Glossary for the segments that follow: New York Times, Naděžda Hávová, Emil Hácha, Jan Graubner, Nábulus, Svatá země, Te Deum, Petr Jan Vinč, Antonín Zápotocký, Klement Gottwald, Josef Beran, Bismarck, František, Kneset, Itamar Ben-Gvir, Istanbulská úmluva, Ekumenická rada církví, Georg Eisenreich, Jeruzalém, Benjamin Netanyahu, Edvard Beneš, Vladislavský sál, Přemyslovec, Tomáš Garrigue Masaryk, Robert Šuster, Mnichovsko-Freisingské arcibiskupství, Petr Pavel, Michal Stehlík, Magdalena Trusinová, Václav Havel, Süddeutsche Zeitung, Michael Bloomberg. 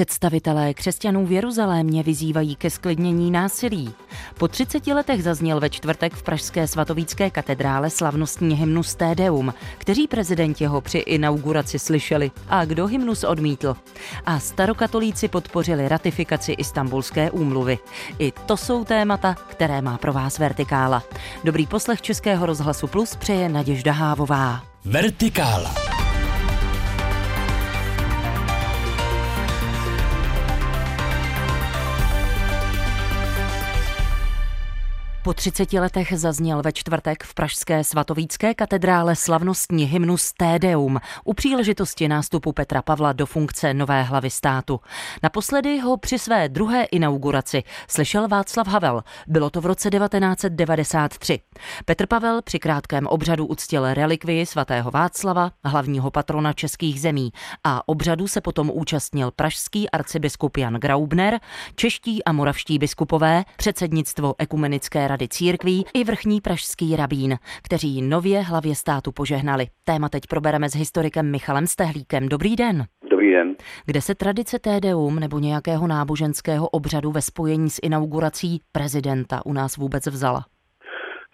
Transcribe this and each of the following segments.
Představitelé křesťanů v Jeruzalémě vyzývají ke zklidnění násilí. Po 30 letech zazněl ve čtvrtek v pražské Svatovítské katedrále slavnostní hymnus Te Deum, který prezidenti ho při inauguraci slyšeli a kdo hymnus odmítl. A starokatolíci podpořili ratifikaci Istanbulské úmluvy. I to jsou témata, které má pro vás Vertikála. Dobrý poslech Českého rozhlasu Plus přeje Naděžda Hávová. Vertikála. Po 30 letech zazněl ve čtvrtek v pražské Svatovítské katedrále slavnostní hymnus Te Deum u příležitosti nástupu Petra Pavla do funkce nové hlavy státu. Naposledy ho při své druhé inauguraci slyšel Václav Havel. Bylo to v roce 1993. Petr Pavel při krátkém obřadu uctil relikvii svatého Václava, hlavního patrona českých zemí, a obřadu se potom účastnil pražský arcibiskup Jan Graubner, čeští a moravští biskupové, předsednictvo Ekumenické rady církví i vrchní pražský rabín, kteří nově hlavě státu požehnali. Téma teď probereme s historikem Michalem Stehlíkem. Dobrý den. Dobrý den. Kde se tradice Te Deum nebo nějakého náboženského obřadu ve spojení s inaugurací prezidenta u nás vůbec vzala?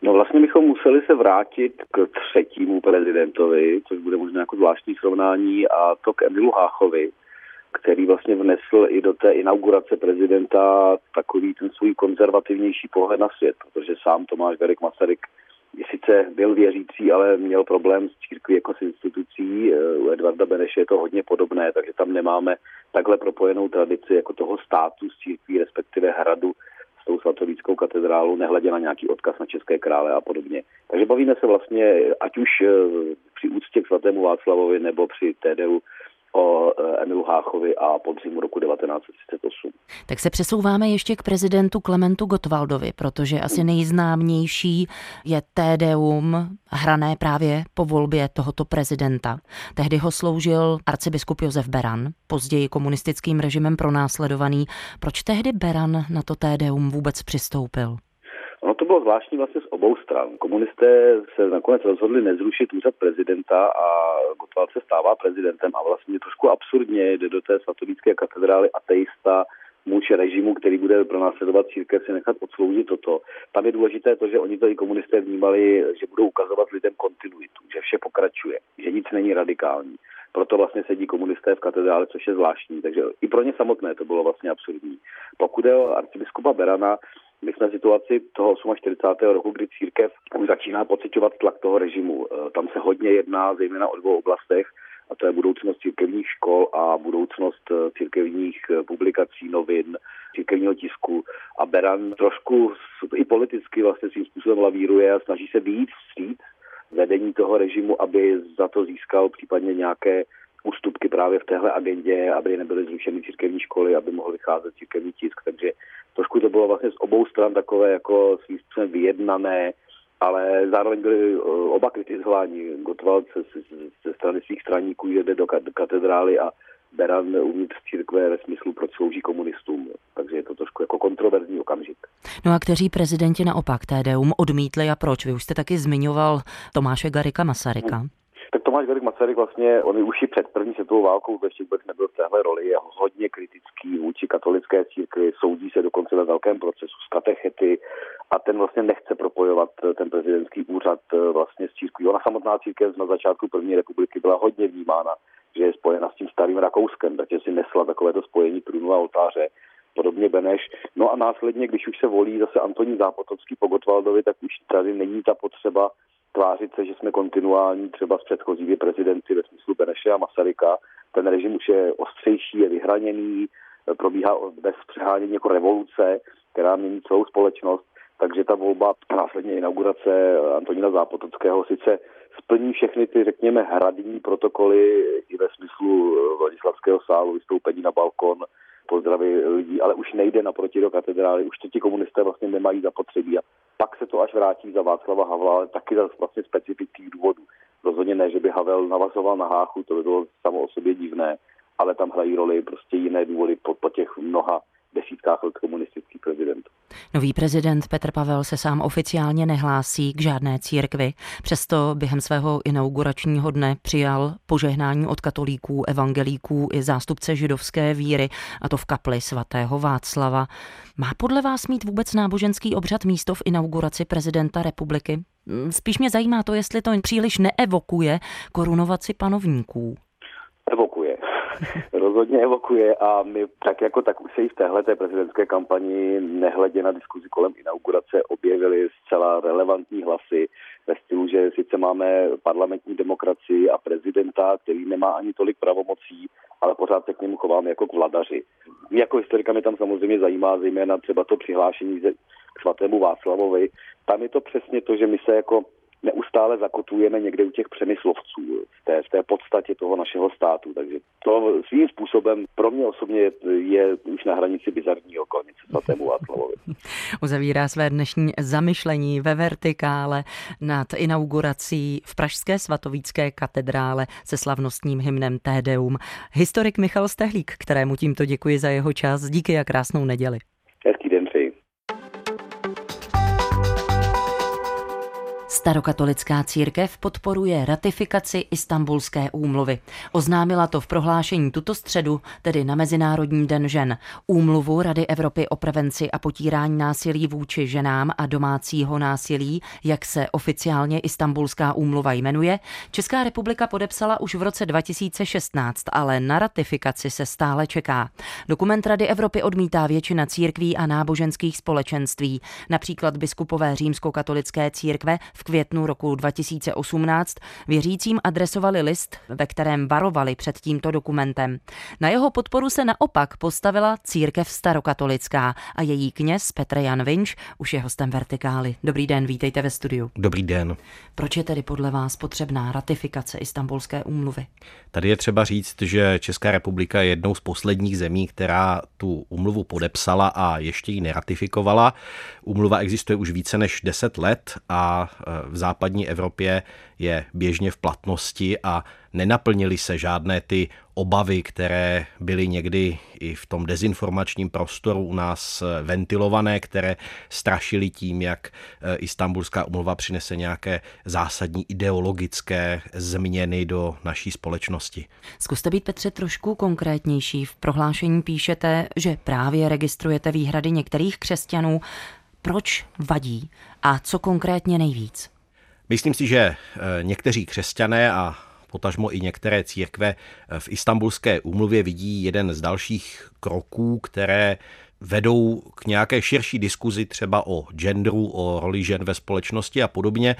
No vlastně bychom museli se vrátit k třetímu prezidentovi, což bude možná jako zvláštní srovnání, a to k Emilu Háchovi, který vlastně vnesl i do té inaugurace prezidenta takový ten svůj konzervativnější pohled na svět, protože sám Tomáš Garrigue Masaryk sice byl věřící, ale měl problém s církví jako s institucí. U Edvarda Beneše je to hodně podobné, takže tam nemáme takhle propojenou tradici jako toho státu s církví, respektive hradu s tou Svatovítskou katedrálou, nehledě na nějaký odkaz na české krále a podobně. Takže bavíme se vlastně, ať už při úctě k svatému Václavovi nebo při Te Deu, o Emilu Háchovi a podzimu roku 1938. Tak se přesouváme ještě k prezidentu Klementu Gottwaldovi, protože asi nejznámější je Te Deum, hrané právě po volbě tohoto prezidenta. Tehdy ho sloužil arcibiskup Josef Beran, později komunistickým režimem pronásledovaný. Proč tehdy Beran na to Te Deum vůbec přistoupil? Ono to bylo zvláštní vlastně z obou stran. Komunisté se nakonec rozhodli nezrušit úřad prezidenta a Gottwald se stává prezidentem a vlastně trošku absurdně jde do té Svatovícké katedrály ateista, muž režimu, který bude pronásledovat církev, si nechat odsloužit toto. Tam je důležité to, že oni to i komunisté vnímali, že budou ukazovat lidem kontinuitu, že vše pokračuje, že nic není radikální. Proto vlastně sedí komunisté v katedrále, což je zvláštní. Takže i pro ně samotné to bylo vlastně absurdní. Pokud je o arcibiskupa Berana, my jsme v situaci toho 48. roku, kdy církev už začíná pociťovat tlak toho režimu. Tam se hodně jedná, zejména o dvou oblastech, a to je budoucnost církevních škol a budoucnost církevních publikací, novin, církevního tisku. A Beran trošku i politicky vlastně svým způsobem lavíruje a snaží se vyjít vstříc vedení toho režimu, aby za to získal případně nějaké ústupky právě v téhle agendě, aby nebyly zrušeny církevní školy, aby mohl vycházet církevní tisk. Takže trošku to bylo vlastně z obou stran takové jako svým způsobem vyjednané, ale zároveň byly oba kritizováni. Gottwald ze strany svých straníků jede do katedrály a Beran uvnitř církve ve smyslu, proč slouží komunistům. Takže je to trošku jako kontroverzní okamžik. No a kteří prezidenti naopak Te Deum odmítli a proč? Vy už jste taky zmiňoval Tomáše Garrigua Masaryka. Tak Tomáš Garrigue Masaryk vlastně, on už i před první světovou válkou ještě vůbec nebyl v téhle roli, je hodně kritický vůči katolické církvi, soudí se dokonce ve velkém procesu z katechety a ten vlastně nechce propojovat ten prezidentský úřad vlastně s církví. Ona samotná církev na začátku první republiky byla hodně vnímána, že je spojena s tím starým Rakouskem, takže si nesla takovéto spojení trůnu a oltáře. Podobně Beneš. No a následně, když už se volí zase Antonín Zápotocký po Gottwaldovi, tak už tady není ta potřeba tvářit se, že jsme kontinuální třeba s předchozími prezidenty ve smyslu Beneše a Masaryka. Ten režim už je ostřejší, je vyhraněný, probíhá bez přehánění jako revoluce, která mění celou společnost. Takže ta volba následně inaugurace Antonína Zápotockého sice splní všechny ty, řekněme, hradní protokoly i ve smyslu Vladislavského sálu, vystoupení na balkon, pozdravy lidí, ale už nejde naproti do katedrály, už to ti komunisté vlastně nemají zapotřebí. A pak se to až vrátí za Václava Havla, ale taky za vlastně specifických důvodů. Rozhodně ne, že by Havel navazoval na Háchu, to by bylo samo o sobě divné, ale tam hrají roli prostě jiné důvody po těch mnoha desítkách let komunistických prezidentů. Nový prezident Petr Pavel se sám oficiálně nehlásí k žádné církvi, přesto během svého inauguračního dne přijal požehnání od katolíků, evangelíků i zástupce židovské víry, a to v kapli svatého Václava. Má podle vás mít vůbec náboženský obřad místo v inauguraci prezidenta republiky? Spíš mě zajímá to, jestli to příliš neevokuje korunovaci panovníků. Evokuje. Rozhodně evokuje a my tak jako tak už se i v téhleté prezidentské kampani nehledě na diskuzi kolem inaugurace objevily zcela relevantní hlasy ve stylu, že sice máme parlamentní demokracii a prezidenta, který nemá ani tolik pravomocí, ale pořád se k němu chováme jako k vladaři. Mě jako historika mě tam samozřejmě zajímá zejména třeba to přihlášení k svatému Václavovi. Tam je to přesně to, že my se jako neustále zakotujeme někde u těch Přemyslovců v té podstatě toho našeho státu. Takže to svým způsobem pro mě osobně je už na hranici bizarního konec svatému Václavovi. Uzavírá své dnešní zamyšlení ve vertikále nad inaugurací v pražské Svatovítské katedrále se slavnostním hymnem Te Deum historik Michal Stehlík, kterému tímto děkuji za jeho čas. Díky a krásnou neděli. Hezký den přeji. Starokatolická církev podporuje ratifikaci Istanbulské úmluvy. Oznámila to v prohlášení tuto středu, tedy na Mezinárodní den žen. Úmluvu Rady Evropy o prevenci a potírání násilí vůči ženám a domácího násilí, jak se oficiálně Istanbulská úmluva jmenuje, Česká republika podepsala už v roce 2016, ale na ratifikaci se stále čeká. Dokument Rady Evropy odmítá většina církví a náboženských společenství, například biskupové římskokatolické církve v květnu roku 2018 věřícím adresovali list, ve kterém varovali před tímto dokumentem. Na jeho podporu se naopak postavila církev starokatolická a její kněz Petr Jan Vinč už je hostem Vertikály. Dobrý den, vítejte ve studiu. Dobrý den. Proč je tedy podle vás potřebná ratifikace Istanbulské úmluvy? Tady je třeba říct, že Česká republika je jednou z posledních zemí, která tu úmluvu podepsala a ještě ji neratifikovala. Úmluva existuje už více než 10 let a v západní Evropě je běžně v platnosti a nenaplnily se žádné ty obavy, které byly někdy i v tom dezinformačním prostoru u nás ventilované, které strašily tím, jak Istanbulská úmluva přinese nějaké zásadní ideologické změny do naší společnosti. Zkuste být, Petře, trošku konkrétnější. V prohlášení píšete, že právě registrujete výhrady některých křesťanů. Proč vadí a co konkrétně nejvíc? Myslím si, že někteří křesťané a potažmo i některé církve v Istanbulské úmluvě vidí jeden z dalších kroků, které vedou k nějaké širší diskuzi třeba o genderu, o roli žen ve společnosti a podobně,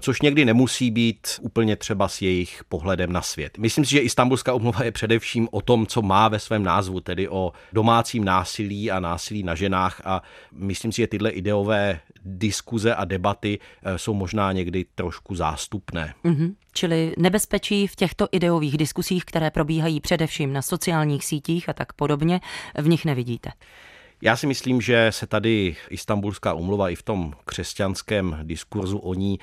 což někdy nemusí být úplně třeba s jejich pohledem na svět. Myslím si, že Istanbulská úmluva je především o tom, co má ve svém názvu, tedy o domácím násilí a násilí na ženách, a myslím si, že tyhle ideové diskuze a debaty jsou možná někdy trošku zástupné. Čili nebezpečí v těchto ideových diskusích, které probíhají především na sociálních sítích a tak podobně, v nich nevidíte? Já si myslím, že se tady Istanbulská úmluva i v tom křesťanském diskurzu o ní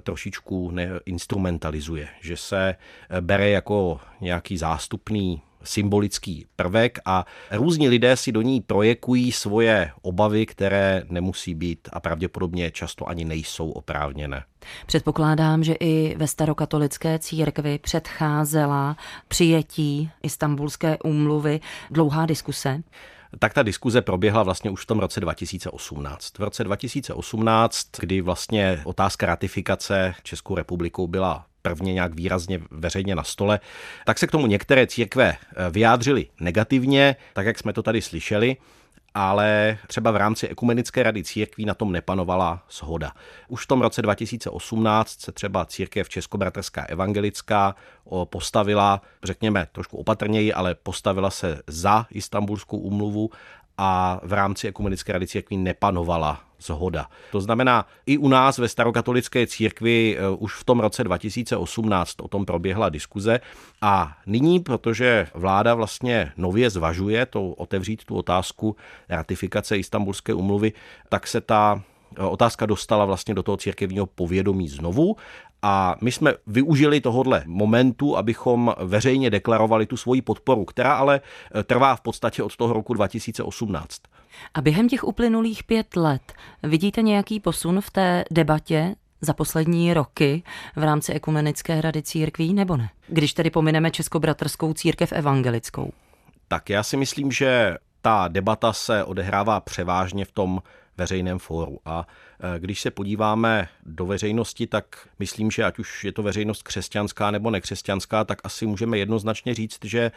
trošičku instrumentalizuje, že se bere jako nějaký zástupný symbolický prvek a různí lidé si do ní projekují svoje obavy, které nemusí být a pravděpodobně často ani nejsou oprávněné. Předpokládám, že i ve starokatolické církvi předcházela přijetí Istanbulské úmluvy dlouhá diskuse. Tak ta diskuze proběhla vlastně už v tom roce 2018. V roce 2018, kdy vlastně otázka ratifikace Českou republikou byla prvně nějak výrazně veřejně na stole, tak se k tomu některé církve vyjádřily negativně, tak jak jsme to tady slyšeli, ale třeba v rámci Ekumenické rady církví na tom nepanovala shoda. Už v tom roce 2018 se třeba církev Českobraderská evangelická postavila, řekněme trošku opatrněji, ale postavila se za Istanbulskou úmluvu a v rámci Ekumenické rady církví nepanovala shoda. To znamená, i u nás ve starokatolické církvi už v tom roce 2018 o tom proběhla diskuze a nyní, protože vláda vlastně nově zvažuje to otevřít tu otázku ratifikace Istanbulské úmluvy, tak se ta otázka dostala vlastně do toho církevního povědomí znovu A my jsme využili tohodle momentu, abychom veřejně deklarovali tu svoji podporu, která ale trvá v podstatě od toho roku 2018. A během těch uplynulých 5 let vidíte nějaký posun v té debatě za poslední roky v rámci Ekumenické rady církví, nebo ne? Když tedy pomineme Českobratrskou církev evangelickou. Tak já si myslím, že ta debata se odehrává převážně v tom veřejném fóru. A když se podíváme do veřejnosti, tak myslím, že ať už je to veřejnost křesťanská nebo nekřesťanská, tak asi můžeme jednoznačně říct, že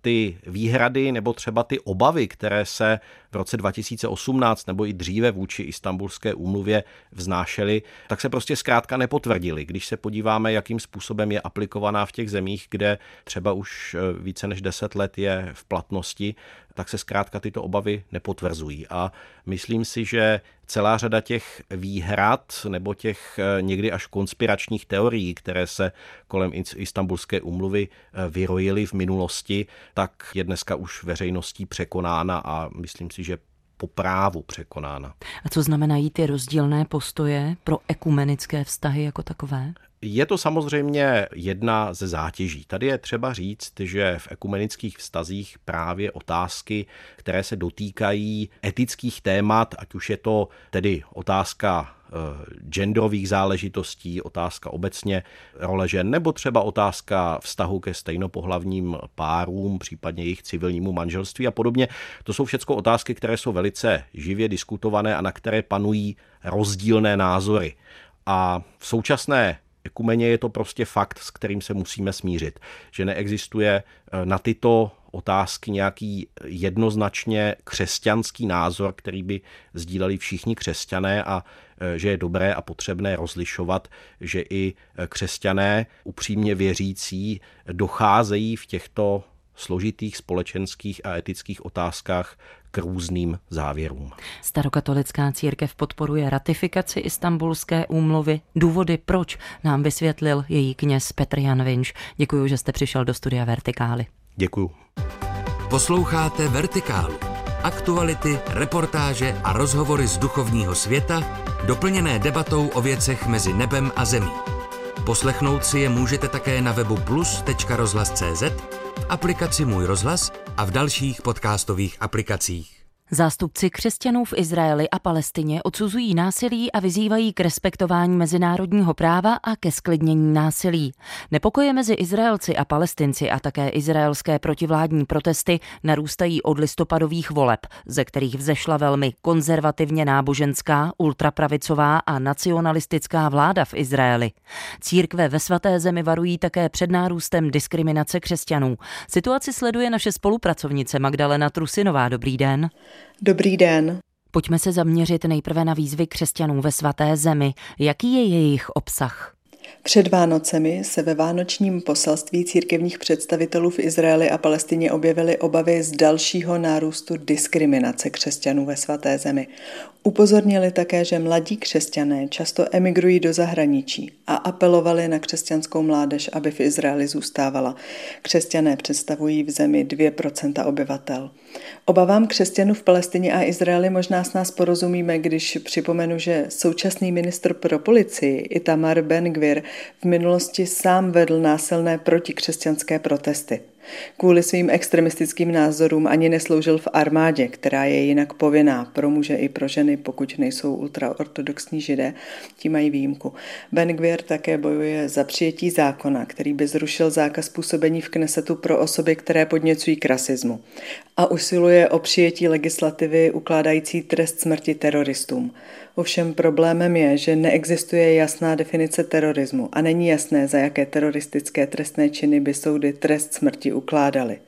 ty výhrady nebo třeba ty obavy, které se v roce 2018 nebo i dříve vůči Istanbulské úmluvě vznášely, tak se prostě zkrátka nepotvrdily. Když se podíváme, jakým způsobem je aplikovaná v těch zemích, kde třeba už více než 10 let je v platnosti, tak se zkrátka tyto obavy nepotvrzují. A myslím si, že celá řada těch výhrad nebo těch někdy až konspiračních teorií, které se kolem Istanbulské úmluvy vyrojily v minulosti, tak je dneska už veřejností překonána a myslím si, že po právu překonána. A co znamenají ty rozdílné postoje pro ekumenické vztahy jako takové? Je to samozřejmě jedna ze zátěží. Tady je třeba říct, že v ekumenických vztazích právě otázky, které se dotýkají etických témat, ať už je to tedy otázka genderových záležitostí, otázka obecně role žen, nebo třeba otázka vztahu ke stejnopohlavním párům, případně jejich civilnímu manželství a podobně. To jsou všechno otázky, které jsou velice živě diskutované a na které panují rozdílné názory. A v současné ekumeně je to prostě fakt, s kterým se musíme smířit, že neexistuje na tyto otázky nějaký jednoznačně křesťanský názor, který by sdíleli všichni křesťané a že je dobré a potřebné rozlišovat, že i křesťané upřímně věřící docházejí v těchto složitých společenských a etických otázkách k různým závěrům. Starokatolická církev podporuje ratifikaci Istanbulské úmluvy. Důvody proč nám vysvětlil její kněz Petr Jan Vinč. Děkuji, že jste přišel do studia Vertikály. Děkuji. Posloucháte Vertikálu. Aktuality, reportáže a rozhovory z duchovního světa, doplněné debatou o věcech mezi nebem a zemí. Poslechnout si je můžete také na webu plus.rozhlas.cz, v aplikaci Můj rozhlas a v dalších podcastových aplikacích. Zástupci křesťanů v Izraeli a Palestině odsuzují násilí a vyzývají k respektování mezinárodního práva a ke zklidnění násilí. Nepokoje mezi Izraelci a Palestinci a také izraelské protivládní protesty narůstají od listopadových voleb, ze kterých vzešla velmi konzervativně náboženská, ultrapravicová a nacionalistická vláda v Izraeli. Církve ve Svaté zemi varují také před nárůstem diskriminace křesťanů. Situaci sleduje naše spolupracovnice Magdalena Trusinová. Dobrý den. Dobrý den. Pojďme se zaměřit nejprve na výzvy křesťanů ve Svaté zemi. Jaký je jejich obsah? Před Vánocemi se ve vánočním poselství církevních představitelů v Izraeli a Palestině objevily obavy z dalšího nárůstu diskriminace křesťanů ve Svaté zemi. Upozornili také, že mladí křesťané často emigrují do zahraničí a apelovali na křesťanskou mládež, aby v Izraeli zůstávala. Křesťané představují v zemi 2% obyvatel. Obavám křesťanů v Palestině a Izraeli možná s nás porozumíme, když připomenu, že současný ministr pro policii Itamar Ben-Gvir v minulosti sám vedl násilné protikřesťanské protesty. Kvůli svým extremistickým názorům ani nesloužil v armádě, která je jinak povinná pro muže i pro ženy, pokud nejsou ultraortodoxní židé, ti mají výjimku. Ben-Gvir také bojuje za přijetí zákona, který by zrušil zákaz působení v Knesetu pro osoby, které podněcují k rasismu, a usiluje o přijetí legislativy ukládající trest smrti teroristům. Ovšem problémem je, že neexistuje jasná definice terorismu a není jasné, za jaké teroristické trestné činy by soudy trest smrti ukládaly.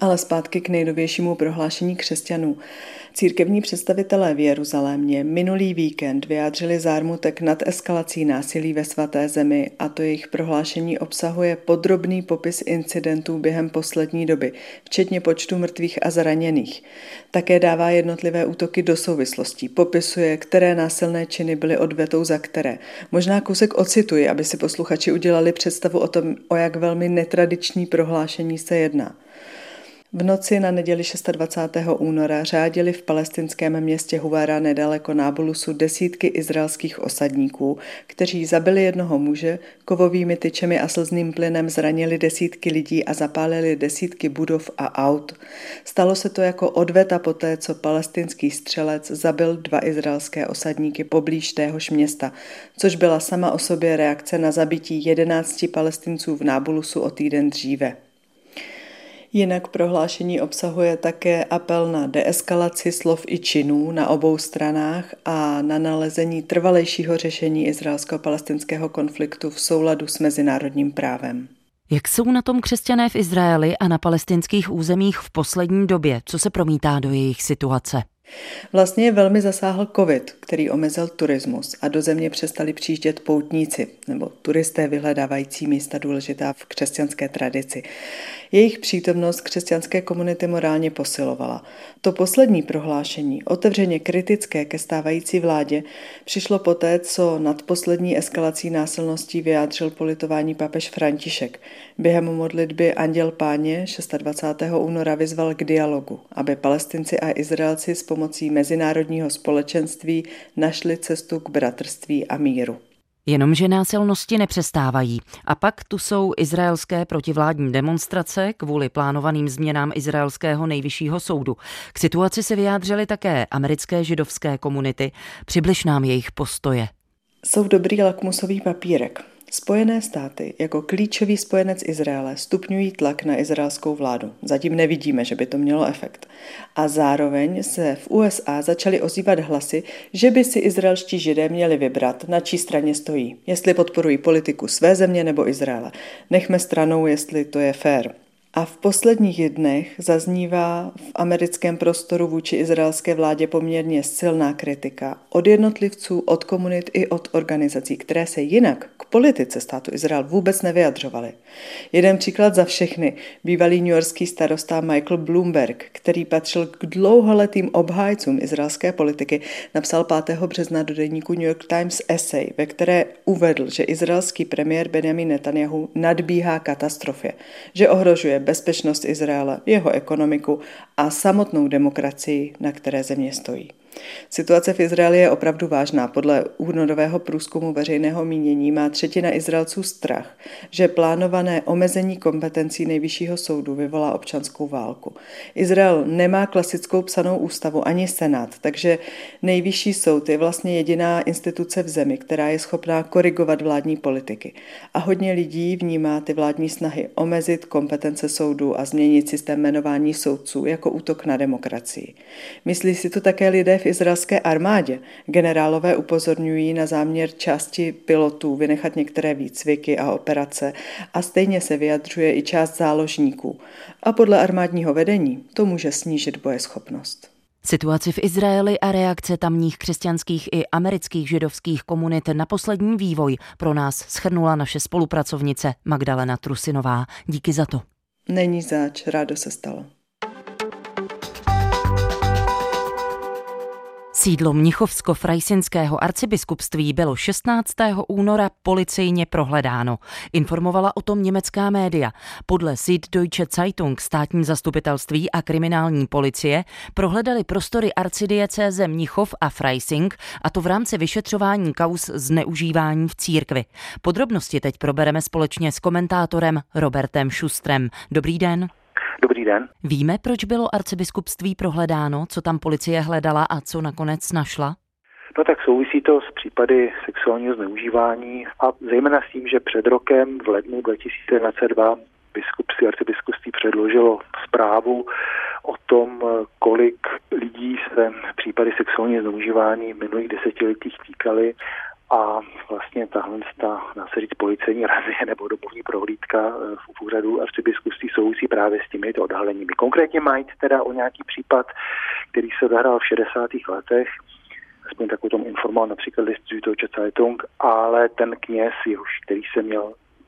Ale zpátky k nejnovějšímu prohlášení křesťanů. Církevní představitelé v Jeruzalémě minulý víkend vyjádřili zármutek nad eskalací násilí ve Svaté zemi a to jejich prohlášení obsahuje podrobný popis incidentů během poslední doby, včetně počtu mrtvých a zraněných. Také dává jednotlivé útoky do souvislostí, popisuje, které násilné činy byly odvetou za které. Možná kousek ocituji, aby si posluchači udělali představu o tom, o jak velmi netradiční prohlášení se jedná. V noci na neděli 26. února řádili v palestinském městě Huwara nedaleko Nábulusu desítky izraelských osadníků, kteří zabili jednoho muže, kovovými tyčemi a slzným plynem zranili desítky lidí a zapálili desítky budov a aut. Stalo se to jako odveta poté, co palestinský střelec zabil dva izraelské osadníky poblíž téhož města, což byla sama o sobě reakce na zabití 11 Palestinců v Nábulusu o týden dříve. Jinak prohlášení obsahuje také apel na deeskalaci slov i činů na obou stranách a na nalezení trvalejšího řešení izraelsko-palestinského konfliktu v souladu s mezinárodním právem. Jak jsou na tom křesťané v Izraeli a na palestinských územích v poslední době? Co se promítá do jejich situace? Vlastně velmi zasáhl covid, který omezil turismus a do země přestali přijíždět poutníci nebo turisté vyhledávající místa důležitá v křesťanské tradici. Jejich přítomnost křesťanské komunity morálně posilovala. To poslední prohlášení, otevřeně kritické ke stávající vládě, přišlo poté, co nad poslední eskalací násilností vyjádřil politování papež František. Během modlitby Anděl Páně 26. února vyzval k dialogu, aby Palestinci a Izraelci s pomocí mezinárodního společenství našli cestu k bratrství a míru. Jenomže násilnosti nepřestávají. A pak tu jsou izraelské protivládní demonstrace kvůli plánovaným změnám izraelského nejvyššího soudu. K situaci se vyjádřily také americké židovské komunity. Přibliž nám jejich postoje. Jsou dobrý lakmusový papírek. Spojené státy jako klíčový spojenec Izraele stupňují tlak na izraelskou vládu. Zatím nevidíme, že by to mělo efekt. A zároveň se v USA začaly ozývat hlasy, že by si izraelští židé měli vybrat, na čí straně stojí. Jestli podporují politiku své země nebo Izraele. Nechme stranou, jestli to je fér. A v posledních dnech zaznívá v americkém prostoru vůči izraelské vládě poměrně silná kritika od jednotlivců, od komunit i od organizací, které se jinak k politice státu Izrael vůbec nevyjadřovaly. Jeden příklad za všechny, bývalý newyorský starosta Michael Bloomberg, který patřil k dlouholetým obhájcům izraelské politiky, napsal 5. března do deníku New York Times esej, ve které uvedl, že izraelský premiér Benjamin Netanyahu nadbíhá katastrofě, že ohrožuje bezpečnost Izraele, jeho ekonomiku a samotnou demokracii, na které země stojí. Situace v Izraeli je opravdu vážná. Podle únorového průzkumu veřejného mínění má 1/3 Izraelců strach, že plánované omezení kompetencí nejvyššího soudu vyvolá občanskou válku. Izrael nemá klasickou psanou ústavu ani senát, takže nejvyšší soud je vlastně jediná instituce v zemi, která je schopná korigovat vládní politiky. A hodně lidí vnímá ty vládní snahy omezit kompetence soudu a změnit systém jmenování soudců jako útok na demokracii. Myslí si to také lidé v izraelské armádě. Generálové upozorňují na záměr části pilotů vynechat některé výcviky a operace a stejně se vyjadřuje i část záložníků. A podle armádního vedení to může snížit bojeschopnost. Situaci v Izraeli a reakce tamních křesťanských i amerických židovských komunit na poslední vývoj pro nás shrnula naše spolupracovnice Magdalena Trusinová. Díky za to. Není zač, rádo se stalo. Sídlo Mnichovsko-Freisingského arcibiskupství bylo 16. února policejně prohledáno. Informovala o tom německá média. Podle Süddeutsche Zeitung státní zastupitelství a kriminální policie prohledali prostory arcidiecéze Mnichov a Freising, a to v rámci vyšetřování kauz zneužívání v církvi. Podrobnosti teď probereme společně s komentátorem Robertem Šustrem. Dobrý den. Dobrý den. Víme, proč bylo arcibiskupství prohledáno, co tam policie hledala a co nakonec našla? No tak souvisí to s případy sexuálního zneužívání a zejména s tím, že před rokem v lednu 2022 biskupství arcibiskupství předložilo zprávu o tom, kolik lidí se případy sexuálního zneužívání v minulých desetiletích týkaly. A vlastně tahle dá se říct policejní razie nebo domovní prohlídka v úřadu arcibiskupství souvisí právě s těmi odhaleními. Konkrétně má jít teda o nějaký případ, který se odehrál v 60. letech, aspoň tak o tom informoval například list Süddeutsche Zeitung, ale ten kněz, který se měl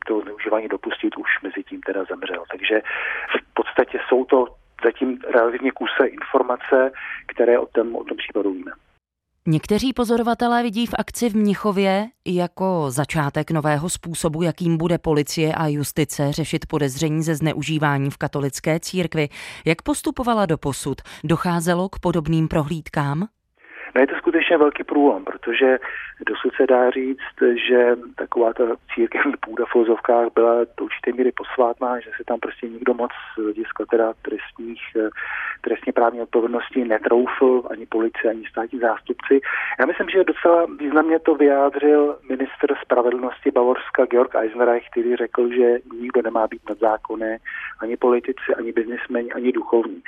toho zneužívání dopustit, už mezi tím teda zemřel. Takže v podstatě jsou to zatím relativně kusé informace, které o tom případu víme. Někteří pozorovatelé vidí v akci v Mnichově jako začátek nového způsobu, jakým bude policie a justice řešit podezření ze zneužívání v katolické církvi. Jak postupovala doposud? Docházelo k podobným prohlídkám? No, je to skutečně velký průlom, protože dosud se dá říct, že taková ta církevní půda v ozovkách byla do určité míry posvátná, že se tam prostě nikdo moc z hlediska teda trestně právní odpovědnosti netroufl, ani policie, ani státní zástupci. Já myslím, že docela významně to vyjádřil ministr spravedlnosti Bavorska Georg Eisenreich, který řekl, že nikdo nemá být nad zákony, ani politici, ani biznismeni, ani duchovní.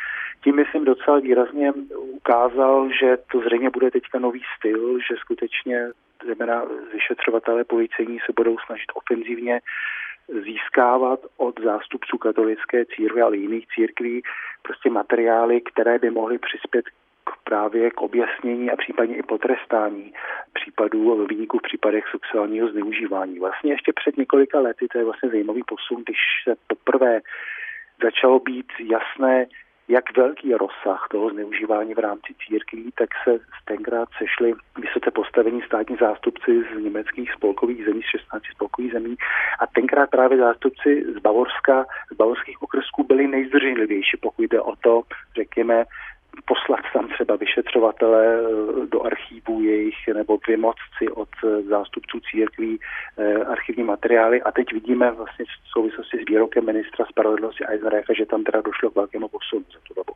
Tím myslím docela výrazně ukázal, že to zřejmě bude teďka nový styl, že skutečně zejména vyšetřovatelé policejní se budou snažit ofenzivně získávat od zástupců katolické církve, ale jiných církví prostě materiály, které by mohly přispět právě k objasnění a případně i potrestání případů a výniků v případech sexuálního zneužívání. Vlastně ještě před několika lety, to je vlastně zajímavý posun, když se poprvé začalo být jasné, jak velký je rozsah toho zneužívání v rámci církví, tak se tenkrát sešli vysoce postavení státní zástupci z německých spolkových zemí, z 16 spolkových zemí, a tenkrát právě zástupci z Bavorska, z bavorských okresků byli nejzdrženlivější, pokud jde o to, řekněme, poslat tam třeba vyšetřovatele do archívů jejich nebo vymoci od zástupců církví archivní materiály, a teď vidíme vlastně v souvislosti s výrokem ministra spravedlnosti Eisenreicha, že tam teda došlo k velkému posunu za tu dobu.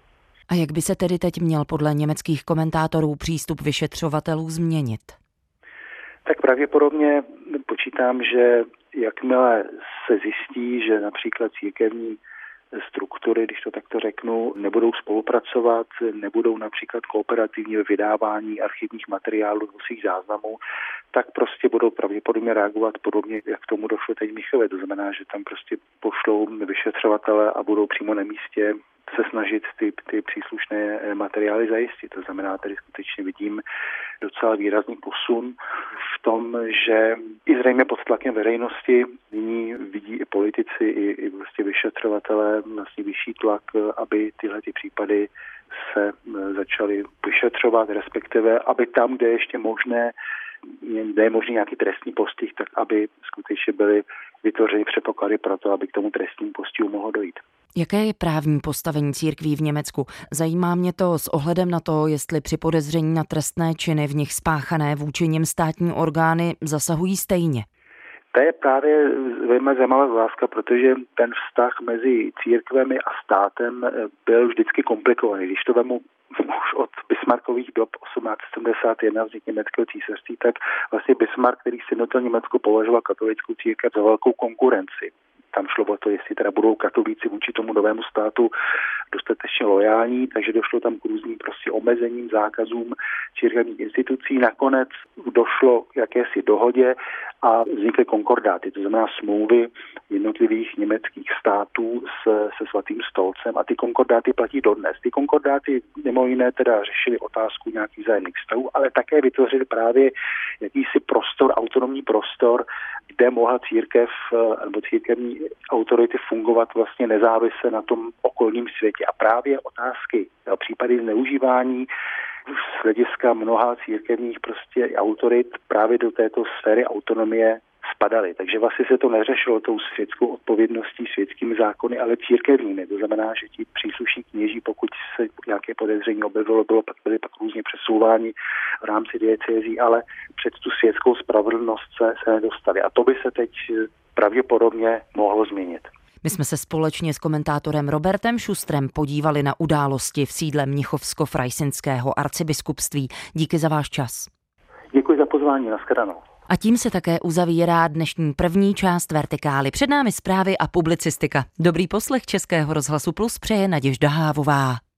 A jak by se tedy teď měl podle německých komentátorů přístup vyšetřovatelů změnit? Tak pravděpodobně počítám, že jakmile se zjistí, že například církevní struktury, když to takto řeknu, nebudou spolupracovat, nebudou například kooperativní ve vydávání archivních materiálů, svých záznamů, tak prostě budou pravděpodobně reagovat podobně, jak tomu došlo teď v Mnichově. To znamená, že tam prostě pošlou vyšetřovatele a budou přímo na místě se snažit ty příslušné materiály zajistit. To znamená, tady skutečně vidím docela výrazný posun v tom, že i zřejmě pod tlakem veřejnosti nyní vidí i politici, i vlastně vyšetřovatelé vlastně vyšší tlak, aby tyhle ty případy se začaly vyšetřovat, respektive aby tam, kde ještě možné, kde je možný nějaký trestní postih, tak aby skutečně byly vytvořeny předpoklady pro to, aby k tomu trestnímu postihu mohlo dojít. Jaké je právní postavení církví v Německu? Zajímá mě to s ohledem na to, jestli při podezření na trestné činy v nich spáchané vůči nim státní orgány zasahují stejně. To je právě velmi zajímavá otázka, protože ten vztah mezi církvemi a státem byl vždycky komplikovaný. Když to vemu už od Bismarckových dob 1871 vznik německého císařství, tak vlastně Bismarck, který sjednotil Německo, považoval katolickou církev za velkou konkurenci. Tam šlo o to, jestli teda budou katolíci vůči tomu novému státu dostatečně lojální, takže došlo tam k různým prostě omezením, zákazům církevních institucí. Nakonec došlo k jakési dohodě a vznikly konkordáty, to znamená smlouvy jednotlivých německých států se Svatým stolcem, a ty konkordáty platí dodnes. Ty konkordáty mimo jiné teda řešily otázku nějakých vzájemných vztahů, ale také vytvořily právě jakýsi prostor, autonomní prostor, kde mohla církev nebo církevní autority fungovat vlastně nezávisle na tom okolním světě. A právě otázky a případy zneužívání z hlediska mnoha církevních prostě autorit právě do této sféry autonomie spadaly. Takže vlastně se to neřešilo tou světskou odpovědností, světskými zákony, ale církevními. To znamená, že ti příslušní kněží, pokud se nějaké podezření objevilo, byly pak různě přesouváni v rámci diecézí, ale před tu světskou spravedlnost se nedostali. A to by se teď pravděpodobně mohlo změnit. My jsme se společně s komentátorem Robertem Šustrem podívali na události v sídle Mnichovsko-Freisingského arcibiskupství. Díky za váš čas. Děkuji za pozvání, nashledanou. A tím se také uzavírá dnešní první část Vertikály. Před námi zprávy a publicistika. Dobrý poslech Českého rozhlasu Plus přeje Naděžda Hávová.